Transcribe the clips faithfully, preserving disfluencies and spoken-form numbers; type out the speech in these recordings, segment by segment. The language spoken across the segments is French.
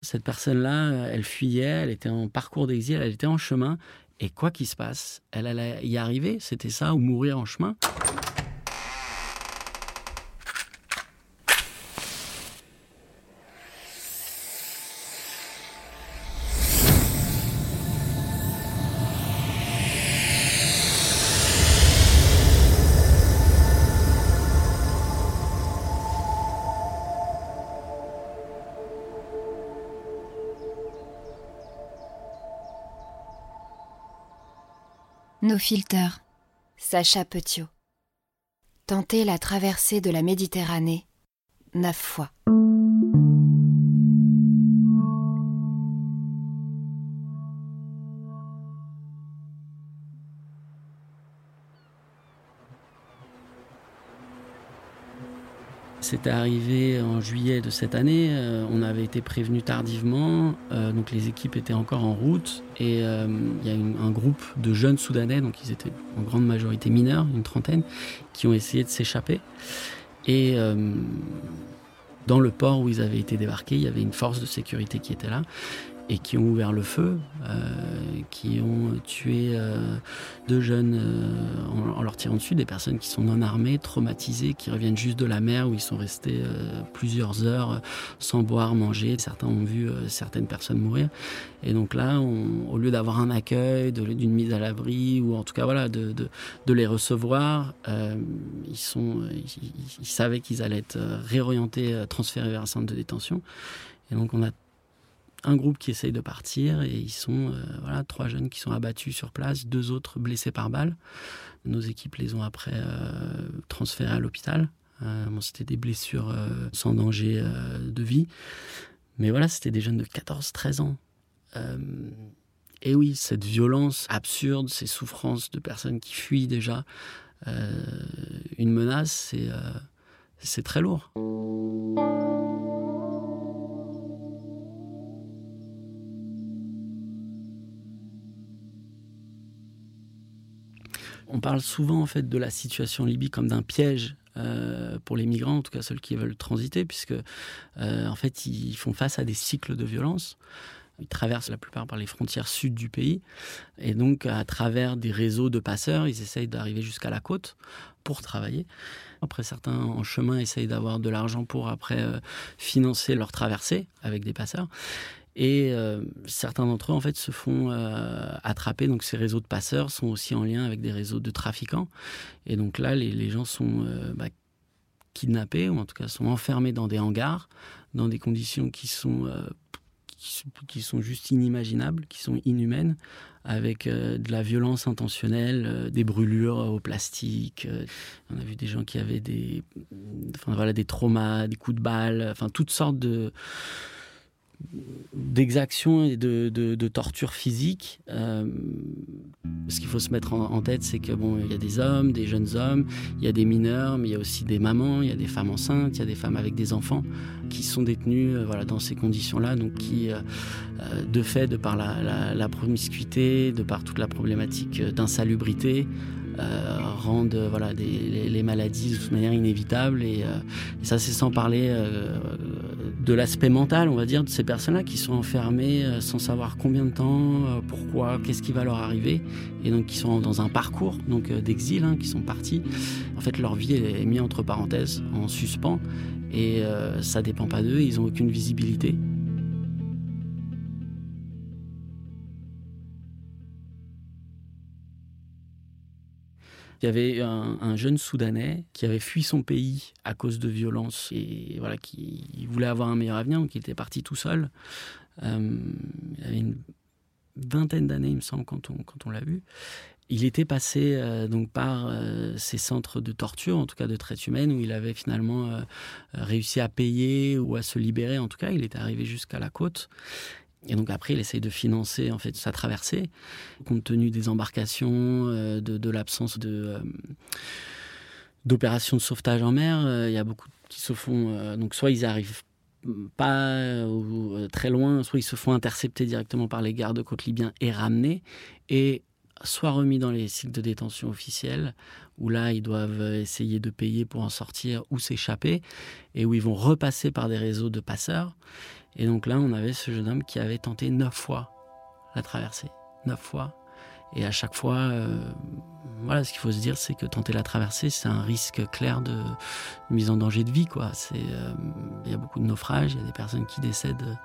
Cette personne-là, elle fuyait, elle était en parcours d'exil, elle était en chemin. Et quoi qu'il se passe, elle allait y arriver. C'était ça, ou mourir en chemin. Nos filters, Sacha Petiot. Tenter la traversée de la Méditerranée, neuf fois. C'était arrivé en juillet de cette année, euh, on avait été prévenus tardivement, euh, donc les équipes étaient encore en route et il euh, y a une, un groupe de jeunes Soudanais, donc ils étaient en grande majorité mineurs, une trentaine, qui ont essayé de s'échapper. Et euh, dans le port où ils avaient été débarqués, il y avait une force de sécurité qui était là et qui ont ouvert le feu, euh, qui ont tué euh, deux jeunes euh, en, en leur tirant dessus, des personnes qui sont non armées, traumatisées, qui reviennent juste de la mer où ils sont restés euh, plusieurs heures sans boire, manger. Certains ont vu euh, certaines personnes mourir. Et donc là, on, au lieu d'avoir un accueil, de, d'une mise à l'abri, ou en tout cas voilà, de, de, de les recevoir, euh, ils, sont, ils, ils savaient qu'ils allaient être réorientés, transférés vers un centre de détention. Et donc on a un groupe qui essaye de partir et ils sont euh, voilà, trois jeunes qui sont abattus sur place, deux autres blessés par balle. Nos équipes les ont après euh, transférés à l'hôpital. Euh, bon, c'était des blessures euh, sans danger euh, de vie. Mais voilà, c'était des jeunes de quatorze treize ans. Euh, et oui, cette violence absurde, ces souffrances de personnes qui fuient déjà euh, une menace, c'est, euh, c'est très lourd. On parle souvent en fait de la situation en Libye comme d'un piège euh, pour les migrants, en tout cas ceux qui veulent transiter, puisque euh, en fait ils font face à des cycles de violence. Ils traversent la plupart par les frontières sud du pays et donc à travers des réseaux de passeurs, ils essayent d'arriver jusqu'à la côte pour travailler. Après, certains en chemin essayent d'avoir de l'argent pour après euh, financer leur traversée avec des passeurs. Et euh, certains d'entre eux, en fait, se font euh, attraper. Donc, ces réseaux de passeurs sont aussi en lien avec des réseaux de trafiquants. Et donc là, les, les gens sont euh, bah, kidnappés, ou en tout cas sont enfermés dans des hangars, dans des conditions qui sont, euh, qui, qui sont juste inimaginables, qui sont inhumaines, avec euh, de la violence intentionnelle, euh, des brûlures au plastique. Euh, on a vu des gens qui avaient des, enfin, voilà, des traumas, des coups de balle, enfin, toutes sortes de... d'exactions et de, de, de torture physique. Euh, ce qu'il faut se mettre en, en tête, c'est que bon, il y a des hommes, des jeunes hommes, il y a des mineurs, mais il y a aussi des mamans, il y a des femmes enceintes, il y a des femmes avec des enfants qui sont détenues euh, voilà, dans ces conditions-là, donc qui, euh, de fait, de par la, la, la promiscuité, de par toute la problématique d'insalubrité, Euh, rendent euh, voilà, des, les, les maladies de toute manière inévitables. Et, euh, et ça, c'est sans parler euh, de l'aspect mental, on va dire, de ces personnes-là qui sont enfermées euh, sans savoir combien de temps, euh, pourquoi, qu'est-ce qui va leur arriver. Et donc, qui sont dans un parcours donc, euh, d'exil, hein, qui sont partis. En fait, leur vie est mise entre parenthèses, en suspens. Et euh, ça ne dépend pas d'eux, ils n'ont aucune visibilité. Il y avait un, un jeune Soudanais qui avait fui son pays à cause de violences et voilà, qui voulait avoir un meilleur avenir, donc il était parti tout seul. Euh, il avait une vingtaine d'années, il me semble, quand on, quand on l'a vu. Il était passé euh, donc par euh, ces centres de torture, en tout cas de traite humaine, où il avait finalement euh, réussi à payer ou à se libérer. En tout cas, il était arrivé jusqu'à la côte. Et donc après, il essaye de financer en fait sa traversée, compte tenu des embarcations, euh, de, de l'absence de euh, d'opérations de sauvetage en mer. Euh, il y a beaucoup qui se font. Euh, donc soit ils arrivent pas euh, très loin, soit ils se font intercepter directement par les gardes-côtes libyens et ramenés, et soit remis dans les cycles de détention officiels, où là ils doivent essayer de payer pour en sortir ou s'échapper, et où ils vont repasser par des réseaux de passeurs. Et donc là, on avait ce jeune homme qui avait tenté neuf fois la traversée. Neuf fois. Et à chaque fois, euh, voilà, ce qu'il faut se dire, c'est que tenter la traversée, c'est un risque clair de, de mise en danger de vie, quoi. C'est, euh, il y a beaucoup de naufrages, il y a des personnes qui décèdent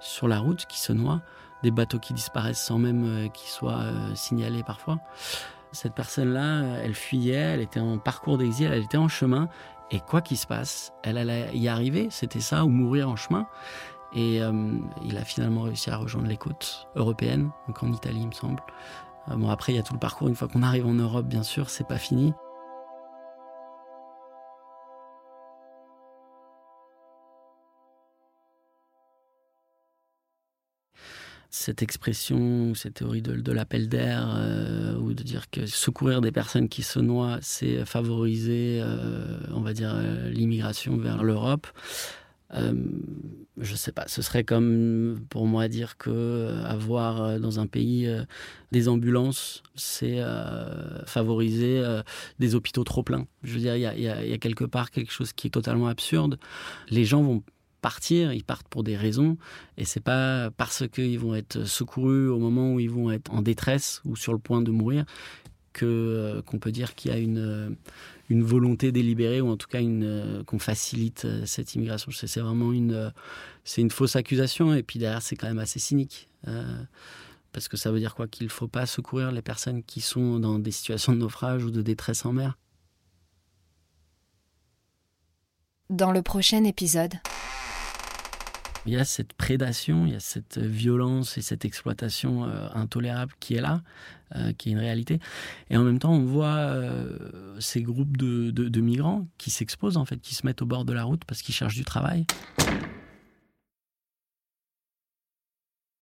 sur la route, qui se noient, des bateaux qui disparaissent sans même euh, qu'ils soient euh, signalés parfois. Cette personne-là, elle fuyait, elle était en parcours d'exil, elle était en chemin, et quoi qu'il se passe, elle allait y arriver, c'était ça, ou mourir en chemin. Et euh, il a finalement réussi à rejoindre les côtes européennes, donc en Italie, il me semble. Bon, après, il y a tout le parcours. Une fois qu'on arrive en Europe, bien sûr, c'est pas fini. Cette expression, cette théorie de, de l'appel d'air, euh, ou de dire que secourir des personnes qui se noient, c'est favoriser, euh, on va dire, euh, l'immigration vers l'Europe. Euh, je sais pas, ce serait comme pour moi dire que euh, avoir euh, dans un pays euh, des ambulances, c'est euh, favoriser euh, des hôpitaux trop pleins. Je veux dire, il y a, y a, y a quelque part quelque chose qui est totalement absurde. Les gens vont partir, ils partent pour des raisons, et c'est pas parce qu'ils vont être secourus au moment où ils vont être en détresse ou sur le point de mourir que euh, qu'on peut dire qu'il y a une euh, une volonté délibérée, ou en tout cas une, euh, qu'on facilite euh, cette immigration. Je sais, c'est vraiment une, euh, c'est une fausse accusation, et puis derrière c'est quand même assez cynique, euh, parce que ça veut dire quoi? Qu'il ne faut pas secourir les personnes qui sont dans des situations de naufrage ou de détresse en mer. Dans le prochain épisode... Il y a cette prédation, il y a cette violence et cette exploitation euh, intolérable qui est là, euh, qui est une réalité. Et en même temps, on voit euh, ces groupes de, de, de migrants qui s'exposent, en fait, qui se mettent au bord de la route parce qu'ils cherchent du travail.